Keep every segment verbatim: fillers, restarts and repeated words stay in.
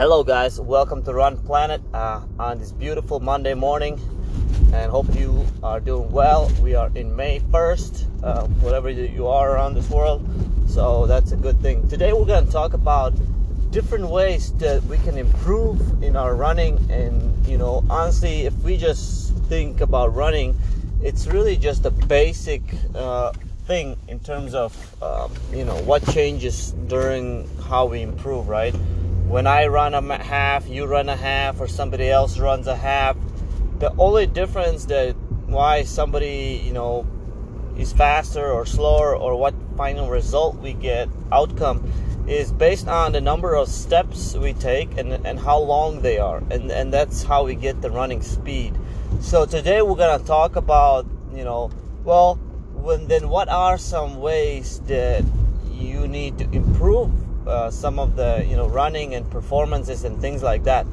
Hello guys, welcome to Run Planet uh, on this beautiful Monday morning, and hope you are doing well. We are in May first, uh, whatever you are around this world, so that's a good thing. Today we're going to talk about different ways that we can improve in our running. And you know, honestly, if we just think about running, it's really just a basic uh, thing in terms of um, you know, what changes during how we improve, right? When I run a half, you run a half, or somebody else runs a half, the only difference that why somebody, you know, is faster or slower, or what final result we get, outcome, is based on the number of steps we take and, and how long they are. And, and that's how we get the running speed. So today we're going to talk about, you know, well, when, then what are some ways that you need to improve Uh, some of the, you know, running and performances and things like that.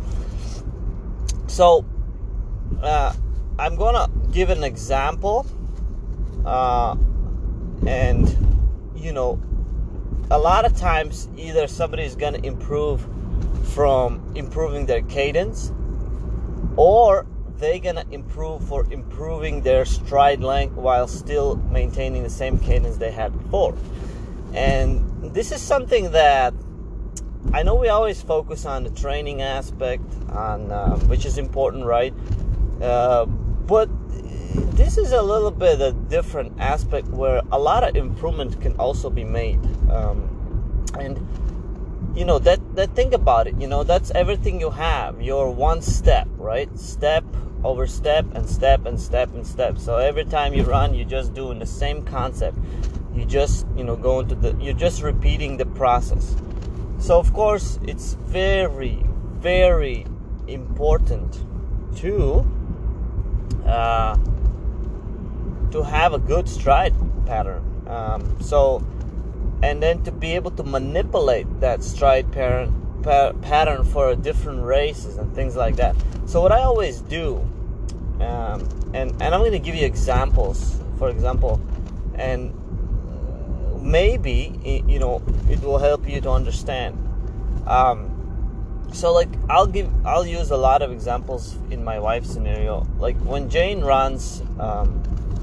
So uh, I'm gonna give an example, uh, and you know, a lot of times either somebody's gonna improve from improving their cadence, or they're gonna improve for improving their stride length while still maintaining the same cadence they had before. And this is something that I know we always focus on, the training aspect, on uh, which is important, right? Uh, but this is a little bit a different aspect where a lot of improvement can also be made. Um, and you know, that that think about it. You know, that's everything you have. Your one step, right? Step over step and step and step and step. So every time you run, you're just doing the same concept. You just, you know, go into the, you're just repeating the process. So of course, it's very, very important to uh, to have a good stride pattern. Um, so, and then to be able to manipulate that stride pattern pa- pattern for different races and things like that. So what I always do, um, and and I'm going to give you examples. For example, and maybe, you know, it will help you to understand. Um, so like I'll give, I'll use a lot of examples in my wife's scenario. Like when Jane runs um,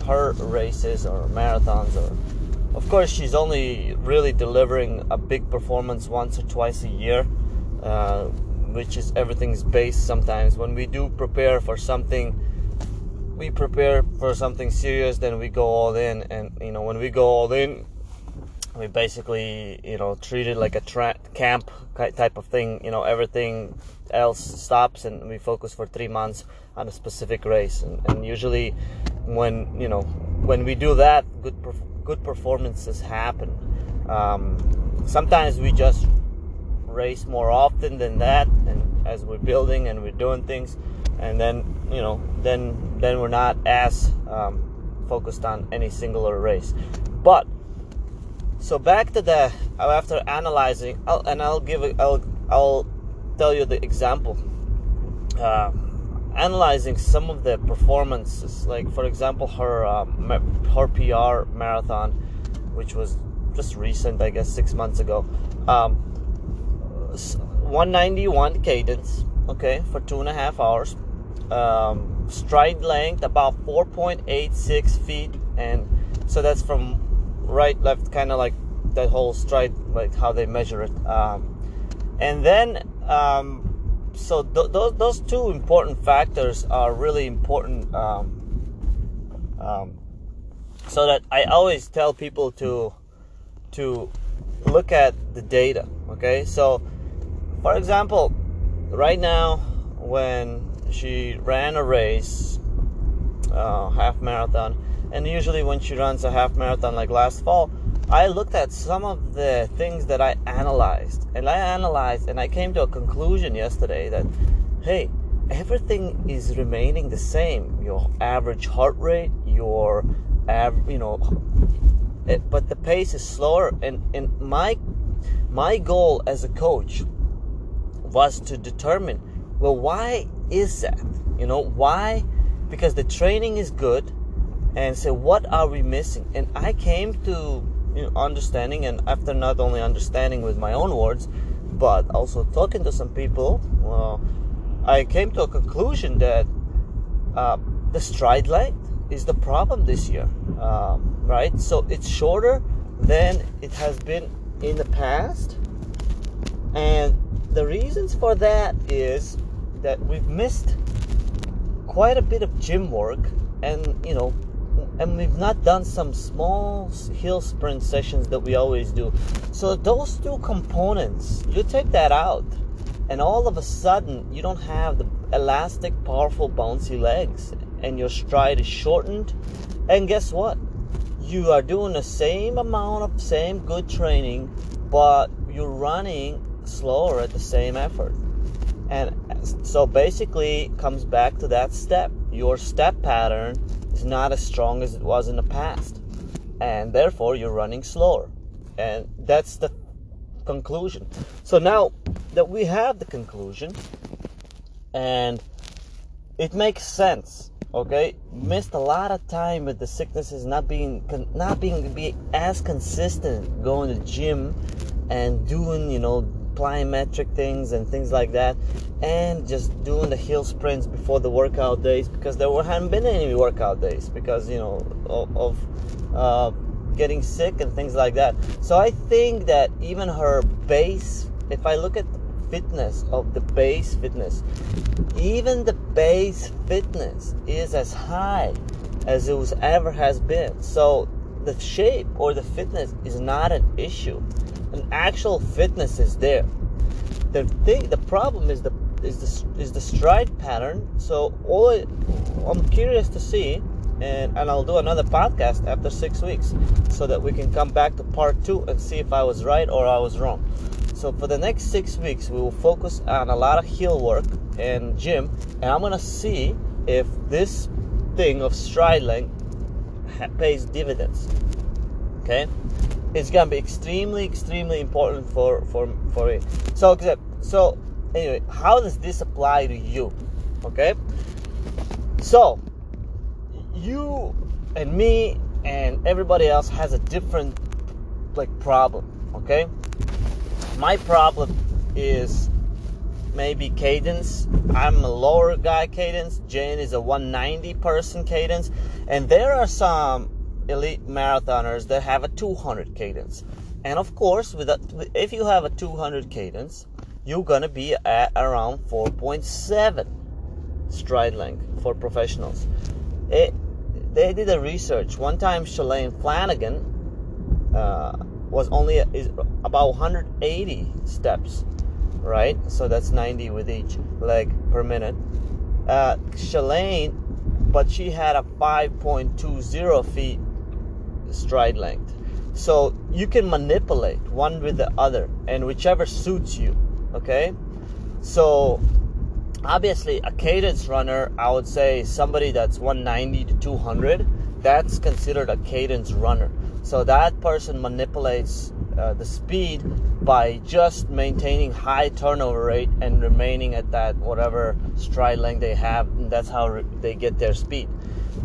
her races or marathons, or of course she's only really delivering a big performance once or twice a year, uh, which is everything's based sometimes. When we do prepare for something, we prepare for something serious, then we go all in. And you know, when we go all in, we basically, you know, treat it like a tra- camp type of thing. You know, everything else stops and we focus for three months on a specific race. And, and usually when, you know, when we do that, good perf- good performances happen. Um, sometimes we just race more often than that, and as we're building and we're doing things. And then, you know, then, then we're not as um, focused on any singular race. But so back to the, after analyzing, I'll, and I'll give, I'll, I'll tell you the example. Uh, analyzing some of the performances, like for example, her um, her P R marathon, which was just recent, I guess, six months ago. Um, one ninety-one cadence, okay, for two and a half hours. Um, stride length about four point eight six feet, and so that's from right, left, kind of like that whole stride, like how they measure it. Um, and then, um, so th- those those two important factors are really important. Um, um, so that I always tell people to to look at the data. Okay, so for example, right now when she ran a race, uh, half marathon. And usually when she runs a half marathon like last fall, I looked at some of the things that I analyzed. And I analyzed and I came to a conclusion yesterday that, hey, everything is remaining the same. Your average heart rate, your, av- you know, it, but the pace is slower. And, and my, my goal as a coach was to determine, well, why is that? You know, why? Because the training is good. And say, what are we missing? And I came to, you know, understanding, and after not only understanding with my own words, but also talking to some people, well, I came to a conclusion that uh, the stride length is the problem this year, um, right? So it's shorter than it has been in the past, and the reasons for that is that we've missed quite a bit of gym work, and you know, and we've not done some small hill sprint sessions that we always do. So those two components, you take that out, and all of a sudden you don't have the elastic, powerful, bouncy legs, and your stride is shortened. And guess what? You are doing the same amount of same good training, but you're running slower at the same effort. And so basically comes back to that step. Your step pattern is not as strong as it was in the past, and therefore you're running slower. And that's the conclusion. So now that we have the conclusion, and it makes sense, okay? Missed a lot of time with the sicknesses, not being not being be as consistent, going to the gym and doing, you know, plyometric things and things like that, and just doing the hill sprints before the workout days, because there were, hadn't been any workout days because, you know, of, of uh, getting sick and things like that. So I think that even her base, if I look at the fitness of the base fitness, even the base fitness is as high as it was ever has been. So the shape or the fitness is not an issue. An actual fitness is there. The thing, the problem is the is the is the stride pattern. So all I, I'm curious to see, and and I'll do another podcast after six weeks, so that we can come back to part two and see if I was right or I was wrong. So for the next six weeks, we will focus on a lot of heel work and gym, and I'm gonna see if this thing of stride length pays dividends. Okay. It's gonna be extremely, extremely important for for for it. So, so anyway, how does this apply to you? Okay. So, you and me and everybody else has a different like problem. Okay. My problem is maybe cadence. I'm a lower guy cadence. Jane is a one ninety person cadence, and there are some elite marathoners that have a two hundred cadence, and of course with a, if you have a two hundred cadence, you're gonna be at around four point seven stride length for professionals. It, they did a research one time. Shalane Flanagan uh, was only a, is about one hundred eighty steps, right? So that's ninety with each leg per minute. uh, Shalane, but she had a five point two zero feet stride length. So you can manipulate one with the other, and whichever suits you. Okay, so obviously a cadence runner, I would say somebody that's one ninety to two hundred, that's considered a cadence runner. So that person manipulates uh, the speed by just maintaining high turnover rate and remaining at that whatever stride length they have, and that's how re- they get their speed.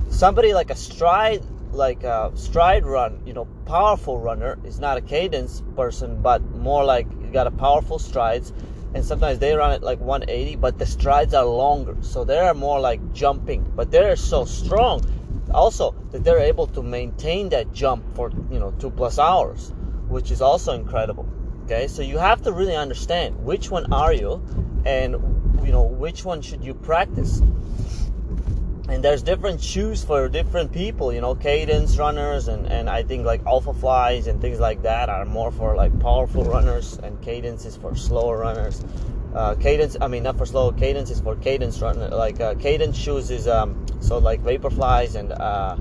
Somebody like a stride like a stride run, you know, powerful runner, is not a cadence person, but more like you got a powerful strides, and sometimes they run at like one eighty, but the strides are longer, so they are more like jumping, but they're so strong also that they're able to maintain that jump for, you know, two plus hours, which is also incredible. Okay, so you have to really understand which one are you, and you know, which one should you practice. And there's different shoes for different people, you know, cadence runners, and, and I think like Alphaflies and things like that are more for like powerful runners, and cadence is for slower runners. Uh, cadence, I mean, not for slow, cadence is for cadence runner. Like uh, cadence shoes is um, so like Vaporflies and uh,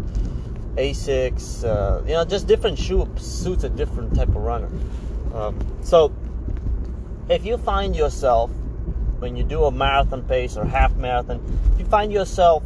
Asics, uh, you know, just different shoe suits a different type of runner. Um, so if you find yourself, when you do a marathon pace or half marathon, if you find yourself,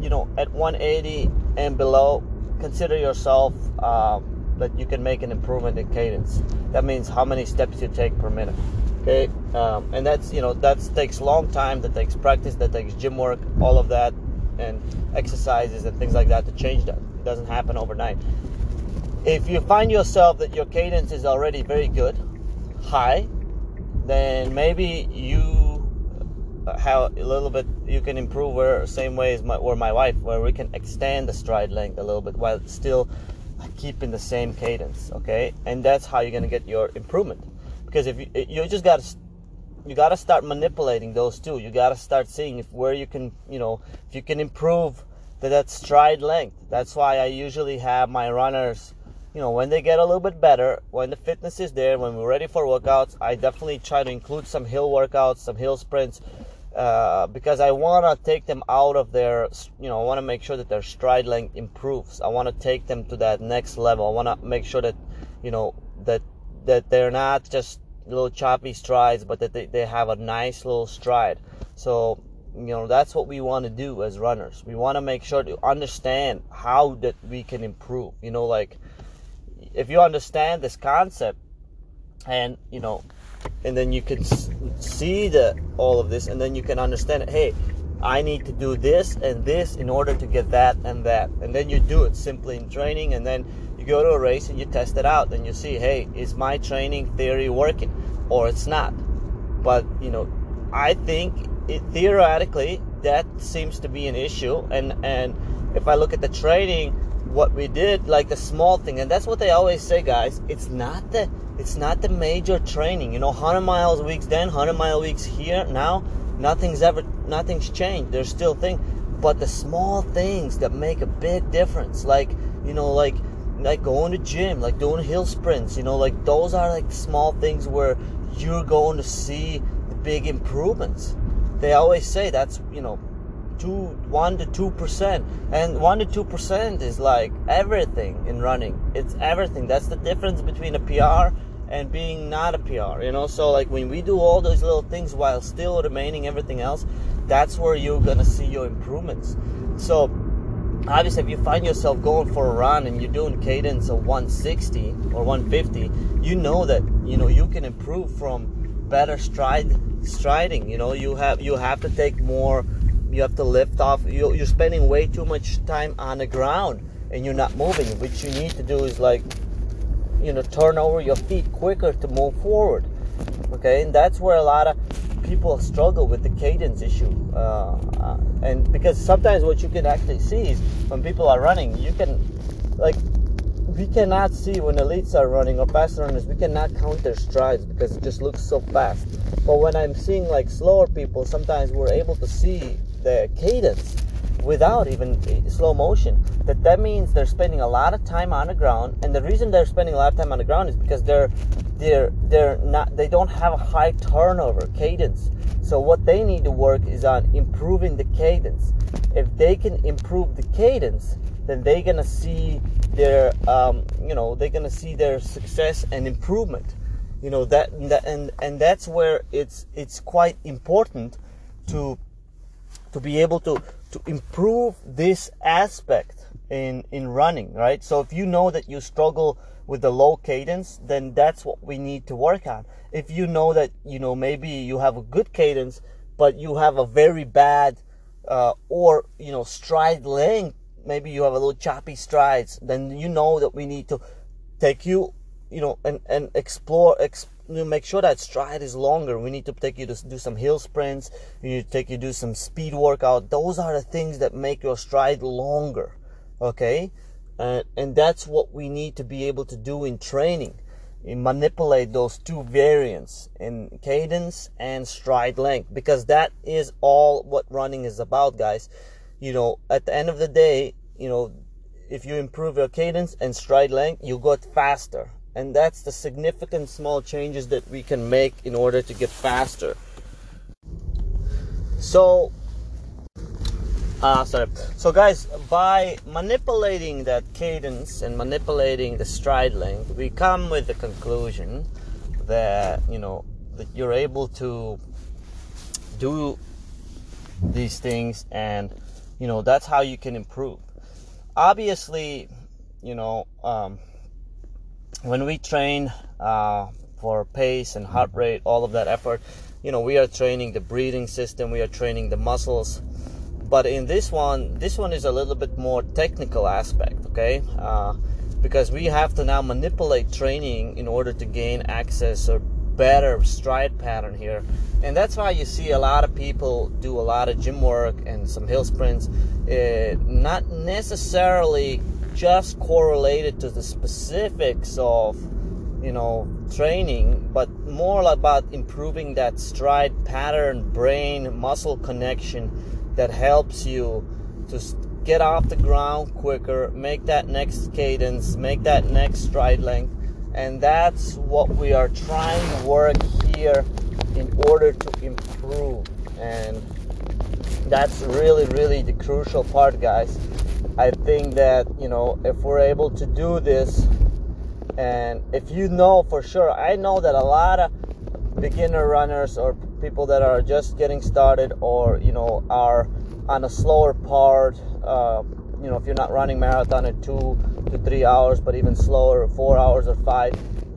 you know, at one eighty and below, consider yourself uh, that you can make an improvement in cadence. That means how many steps you take per minute. Okay, um, and that's, you know, that takes long time, that takes practice, that takes gym work, all of that, and exercises and things like that to change that. It doesn't happen overnight. If you find yourself that your cadence is already very good, high, then maybe you how a little bit you can improve where same way as my or my wife, where we can extend the stride length a little bit while still keeping the same cadence, okay? And that's how you're gonna get your improvement, because if you you just gotta you gotta start manipulating those two. You gotta start seeing if where you can, you know, if you can improve that, that stride length. That's why I usually have my runners, you know, when they get a little bit better, when the fitness is there, when we're ready for workouts, I definitely try to include some hill workouts, some hill sprints, uh, because I want to take them out of their, you know, I want to make sure that their stride length improves. I want to take them to that next level. I want to make sure that, you know, that that they're not just little choppy strides, but that they, they have a nice little stride. So, you know, that's what we want to do as runners. We want to make sure to understand how that we can improve, you know, like, if you understand this concept, and you know, and then you can see the all of this, and then you can understand it. Hey, I need to do this and this in order to get that and that, and then you do it simply in training, and then you go to a race and you test it out, and you see, hey, is my training theory working or it's not? But you know, I think it, theoretically that seems to be an issue, and and if I look at the training, what we did, like the small thing, and that's what they always say, guys, it's not the it's not the major training, you know, one hundred miles weeks then, one hundred mile weeks here, now nothing's ever nothing's changed, there's still thing, but the small things that make a big difference, like, you know, like like going to gym, like doing hill sprints, you know, like those are like small things where you're going to see the big improvements. They always say that's, you know, Two, one to two percent, and one to two percent is like everything in running. It's everything. That's the difference between a P R and being not a P R. You know, so like when we do all those little things while still remaining everything else, that's where you're gonna see your improvements. So obviously, if you find yourself going for a run and you're doing cadence of one sixty or one fifty, you know that you know you can improve from better stride striding. You know, you have you have to take more. You have to lift off. You're spending way too much time on the ground and you're not moving. What you need to do is, like, you know, turn over your feet quicker to move forward. Okay, and that's where a lot of people struggle with the cadence issue. Uh, and because sometimes what you can actually see is when people are running, you can, like, we cannot see when elites are running or fast runners. We cannot count their strides because it just looks so fast. But when I'm seeing like slower people, sometimes we're able to see the cadence without even slow motion. That that means they're spending a lot of time on the ground, and the reason they're spending a lot of time on the ground is because they're they're they're not they don't have a high turnover cadence. So what they need to work is on improving the cadence. If they can improve the cadence, then they're gonna see their um, you know they're gonna see their success and improvement. You know that, that and and that's where it's it's quite important to. to be able to, to improve this aspect in, in running, right? So if you know that you struggle with the low cadence, then that's what we need to work on. If you know that, you know, maybe you have a good cadence, but you have a very bad, uh, or, you know, stride length, maybe you have a little choppy strides, then you know that we need to take you, you know, and, and explore, explore, make sure that stride is longer. We need to take you to do some hill sprints. We need to take you to do some speed workout. Those are the things that make your stride longer, okay? Uh, and that's what we need to be able to do in training. You manipulate those two variants in cadence and stride length, because that is all what running is about, guys. You know, at the end of the day, you know, if you improve your cadence and stride length, you get faster. And that's the significant small changes that we can make in order to get faster. So, uh, sorry. So guys, by manipulating that cadence and manipulating the stride length, we come with the conclusion that, you know, that you're able to do these things, and, you know, that's how you can improve. Obviously, you know, um, when we train uh, for pace and heart rate, all of that effort, you know, we are training the breathing system, we are training the muscles. But in this one, this one is a little bit more technical aspect, okay? Uh, because we have to now manipulate training in order to gain access or better stride pattern here. And that's why you see a lot of people do a lot of gym work and some hill sprints, uh, not necessarily just correlated to the specifics of, you know, training, but more about improving that stride pattern, brain muscle connection that helps you to get off the ground quicker, make that next cadence, make that next stride length. And that's what we are trying to work here in order to improve. And that's really, really the crucial part, guys. I think that, you know, if we're able to do this, and if you know for sure, I know that a lot of beginner runners or people that are just getting started, or, you know, are on a slower part, uh, you know, if you're not running marathon at two to three hours, but even slower, four hours or five,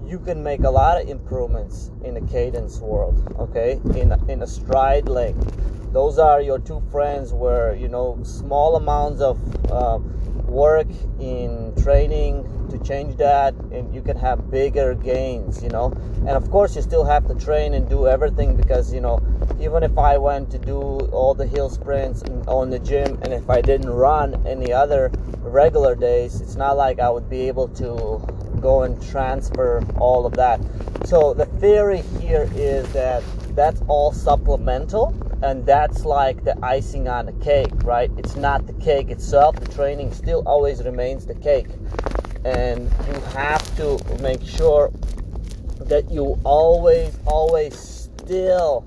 you can make a lot of improvements in the cadence world, okay, in a, in a stride length. Those are your two friends where, you know, small amounts of uh, work in training to change that, and you can have bigger gains, you know. And of course you still have to train and do everything, because, you know, even if I went to do all the hill sprints on the gym, and if I didn't run any other regular days, it's not like I would be able to go and transfer all of that. So the theory here is that that's all supplemental, and that's like the icing on the cake, right? It's not the cake itself. The training still always remains the cake. And you have to make sure that you always, always still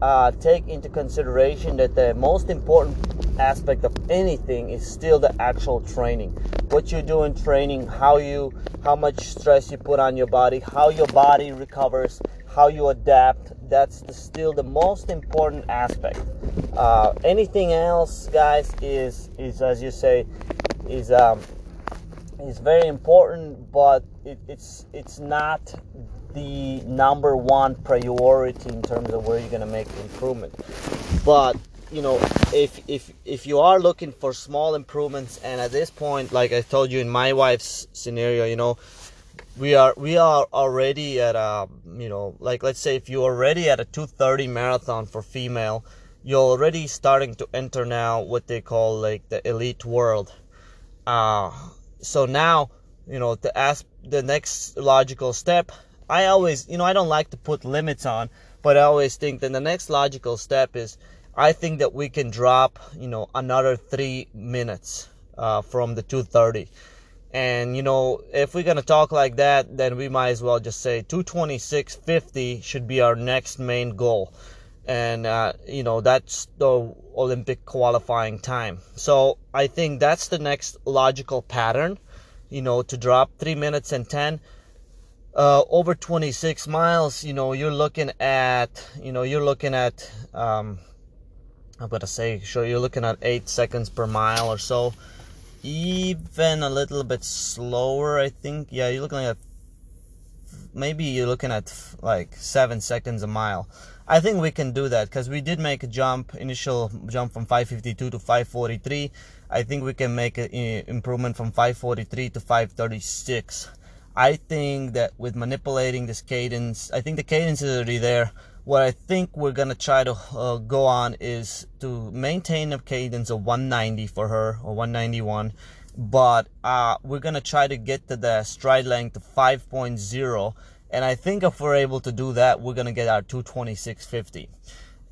uh, take into consideration that the most important aspect of anything is still the actual training. What you do in training, how you, how much stress you put on your body, how your body recovers, how you adapt. That's the, still the most important aspect. Uh, anything else, guys, is, is as you say, is... Um, It's very important, but it, it's it's not the number one priority in terms of where you're gonna make improvement. But you know, if if if you are looking for small improvements, and at this point, like I told you in my wife's scenario, you know, we are we are already at a, you know, like let's say if you're already at a two thirty marathon for female, you're already starting to enter now what they call like the elite world. Uh, So now, you know, to ask the next logical step, I always, you know, I don't like to put limits on, but I always think that the next logical step is, I think that we can drop, you know, another three minutes uh, from the two thirty. And, you know, if we're going to talk like that, then we might as well just say two twenty-six fifty should be our next main goal. And, uh, you know, that's the Olympic qualifying time. So I think that's the next logical pattern, you know, to drop three minutes and ten. Uh, over twenty-six miles, you know, you're looking at, you know, you're looking at, um, I'm going to say, sure, you're looking at eight seconds per mile or so. Even a little bit slower, I think. Yeah, you're looking at, maybe you're looking at like seven seconds a mile. I think we can do that, because we did make a jump, initial jump from five fifty-two to five forty-three. I think we can make an improvement from five forty-three to five thirty-six. I think that with manipulating this cadence, I think the cadence is already there. What I think we're going to try to uh, go on is to maintain a cadence of one ninety for her, or one ninety-one. But uh, we're going to try to get to the stride length of five point oh. And I think if we're able to do that, we're going to get our two twenty-six fifty.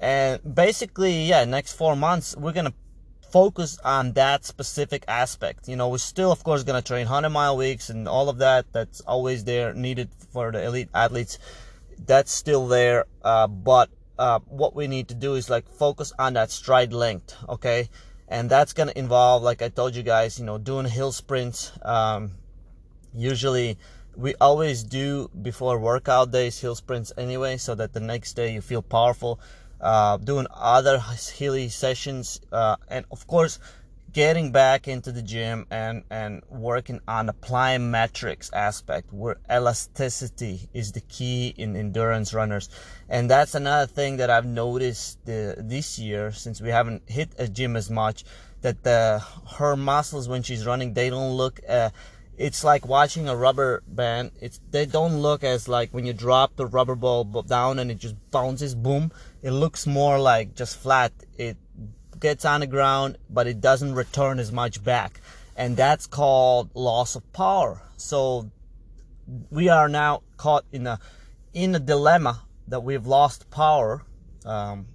And basically, yeah, next four months, we're going to focus on that specific aspect. You know, we're still, of course, going to train hundred-mile weeks and all of that. That's always there, needed for the elite athletes. That's still there. Uh, but uh, what we need to do is, like, focus on that stride length, okay? And that's going to involve, like I told you guys, you know, doing hill sprints. Um, usually... We always do before workout days hill sprints anyway, so that the next day you feel powerful. Uh, doing other hilly sessions, uh, and of course, getting back into the gym and, and working on the plyometrics aspect, where elasticity is the key in endurance runners. And that's another thing that I've noticed the, this year, since we haven't hit a gym as much, that the, her muscles when she's running, they don't look... Uh, it's like watching a rubber band. It's they don't look as like when you drop the rubber ball down and it just bounces, boom. It looks more like just flat. It gets on the ground, but it doesn't return as much back. And that's called loss of power. So we are now caught in a in a dilemma that we've lost power. Um,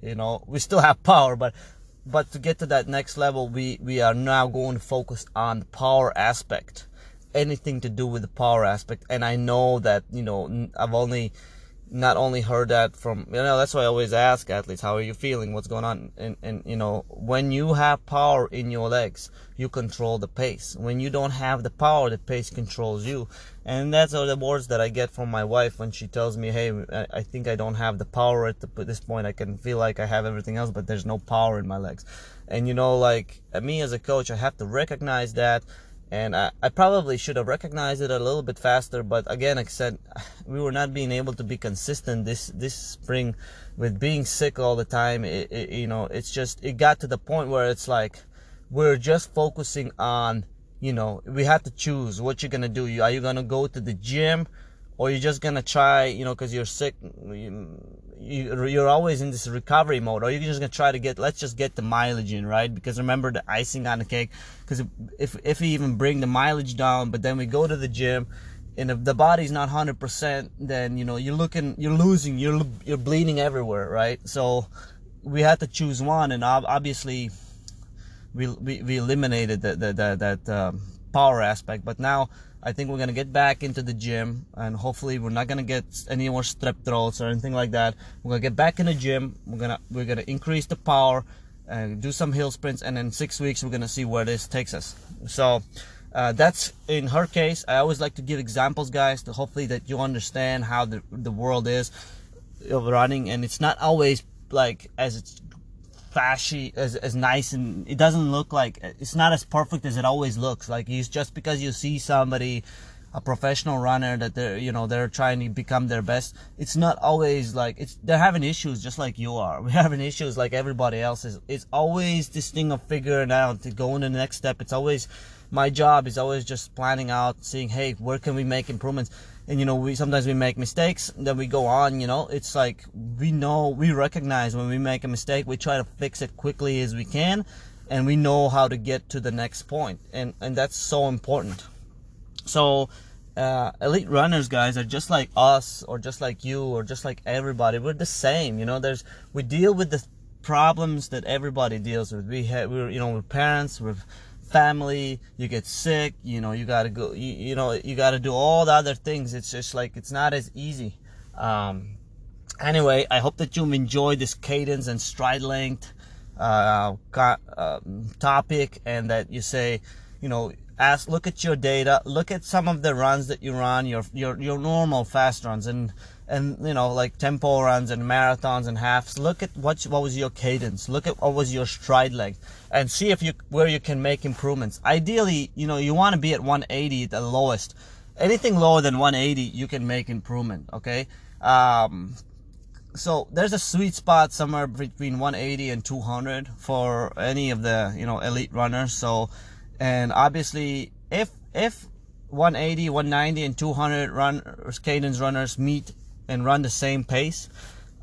you know, we still have power, but but to get to that next level, we, we are now going to focus on the power aspect, anything to do with the power aspect. And I know that, you know, I've only, not only heard that from, you know, that's why I always ask athletes, how are you feeling? What's going on? And, and, you know, when you have power in your legs, you control the pace. When you don't have the power, the pace controls you. And that's all the words that I get from my wife when she tells me, hey, I think I don't have the power at the, this point. I can feel like I have everything else, but there's no power in my legs. And, you know, like me as a coach, I have to recognize that. And I, I probably should have recognized it a little bit faster, but again, like I said, we were not being able to be consistent this this spring with being sick all the time. It, it, you know, it's just, it got to the point where it's like, we're just focusing on, you know, we have to choose what you're going to do. You, are you going to go to the gym, or you're just going to try, you know, because you're sick, you, you, you're always in this recovery mode, or you're just going to try to get, let's just get the mileage in, right? Because remember the icing on the cake, because if, if if we even bring the mileage down, but then we go to the gym, and if the body's not one hundred percent, then, you know, you're looking, you're losing, you're, you're bleeding everywhere, right? So we had to choose one, and obviously, We, we we eliminated the, the, the, that um, power aspect, but now I think we're going to get back into the gym, and hopefully we're not going to get any more strep throats or anything like that. We're going to get back in the gym. We're going to we're going to increase the power and do some hill sprints, and in six weeks we're going to see where this takes us. So uh, that's in her case. I always like to give examples, guys, to hopefully that you understand how the, the world is of running, and it's not always like as it's flashy, as, as nice, and it doesn't look like, it's not as perfect as it always looks. Like, it's just because you see somebody, a professional runner, that they're, you know, they're trying to become their best, it's not always like, it's, they're having issues just like you are. We're having issues like everybody else is. It's always this thing of figuring out, to go in the next step. It's always, my job is always just planning out, seeing, hey, where can we make improvements? And, you know, we sometimes we make mistakes, then we go on, you know. It's like, we know, we recognize when we make a mistake, we try to fix it quickly as we can, and we know how to get to the next point. And, and that's so important. So uh, elite runners, guys, are just like us, or just like you, or just like everybody. We're the same, you know. There's, we deal with the problems that everybody deals with. We have, we're, you know, we're parents, we're family, you get sick, you know, you gotta go, you, you know, you gotta do all the other things. It's just like, it's not as easy. Um, anyway, I hope that you've enjoyed this cadence and stride length uh, uh, topic, and that you say, you know, ask, look at your data, look at some of the runs that you run, your your your normal fast runs, and and you know, like tempo runs and marathons and halves. Look at what what was your cadence, look at what was your stride length, and see if you where you can make improvements. Ideally, you know, you want to be at one eighty at the lowest. Anything lower than one eighty, you can make improvement. Okay, um, so there's a sweet spot somewhere between one eighty and two hundred for any of the, you know, elite runners. So, and obviously, if if one eighty, one ninety, and two hundred runners, cadence runners meet and run the same pace,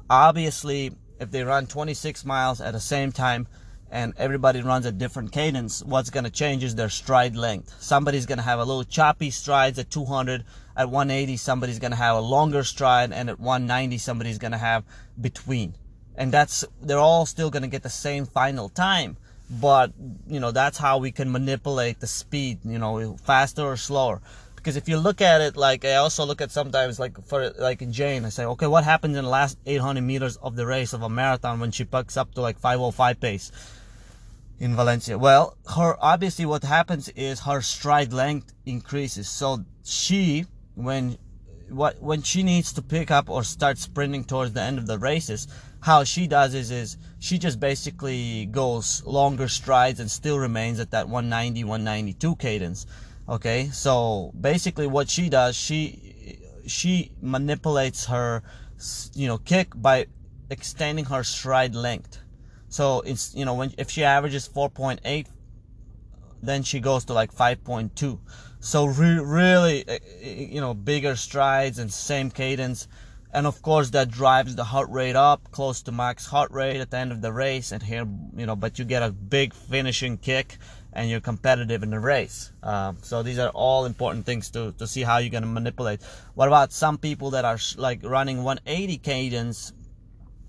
obviously, if they run twenty-six miles at the same time and everybody runs a different cadence, what's going to change is their stride length. Somebody's going to have a little choppy strides at two hundred. At one eighty, somebody's going to have a longer stride. And at one ninety, somebody's going to have between. And that's, they're all still going to get the same final time. But, you know, that's how we can manipulate the speed, you know, faster or slower. Because if you look at it, like, I also look at sometimes, like, for, like in Jane, I say, okay, what happens in the last eight hundred meters of the race of a marathon when she bucks up to, like, five oh five pace in Valencia? Well, her, obviously what happens is her stride length increases. So she, when, what, when she needs to pick up or start sprinting towards the end of the races, how she does is, is she just basically goes longer strides and still remains at that one ninety, one ninety-two cadence. Okay, so basically what she does, she she manipulates her, you know, kick by extending her stride length. So it's, you know, when, if she averages four point eight, then she goes to like five point two. So re really, you know, bigger strides and same cadence. And of course that drives the heart rate up, close to max heart rate at the end of the race. And here, you know, but you get a big finishing kick and you're competitive in the race. Um, so these are all important things to, to see how you're going to manipulate. What about some people that are sh like running one eighty cadence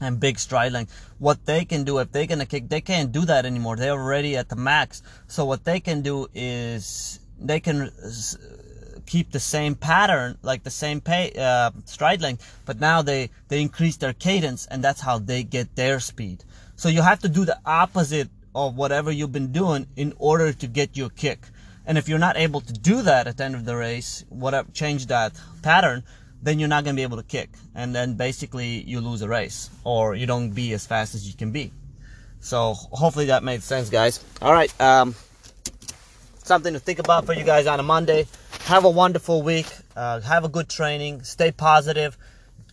and big stride length? What they can do if they're going to kick, they can't do that anymore. They're already at the max. So what they can do is they can keep the same pattern, like the same pay, uh, stride length, but now they, they increase their cadence, and that's how they get their speed. So you have to do the opposite of whatever you've been doing in order to get your kick. And if you're not able to do that at the end of the race, whatever, change that pattern, then you're not going to be able to kick. And then basically you lose a race, or you don't be as fast as you can be. So hopefully that made sense, guys. All right. Um, something to think about for you guys on a Monday. Have a wonderful week. Uh, have a good training. Stay positive.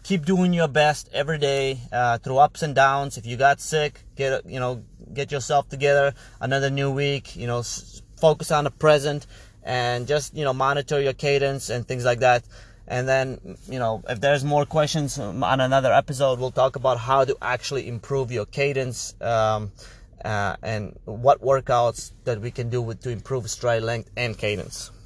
Keep doing your best every day uh, through ups and downs. If you got sick, get you know get yourself together. Another new week. You know, s focus on the present and just you know monitor your cadence and things like that. And then you know if there's more questions on another episode, we'll talk about how to actually improve your cadence. Um, Uh, and what workouts that we can do with to improve stride length and cadence.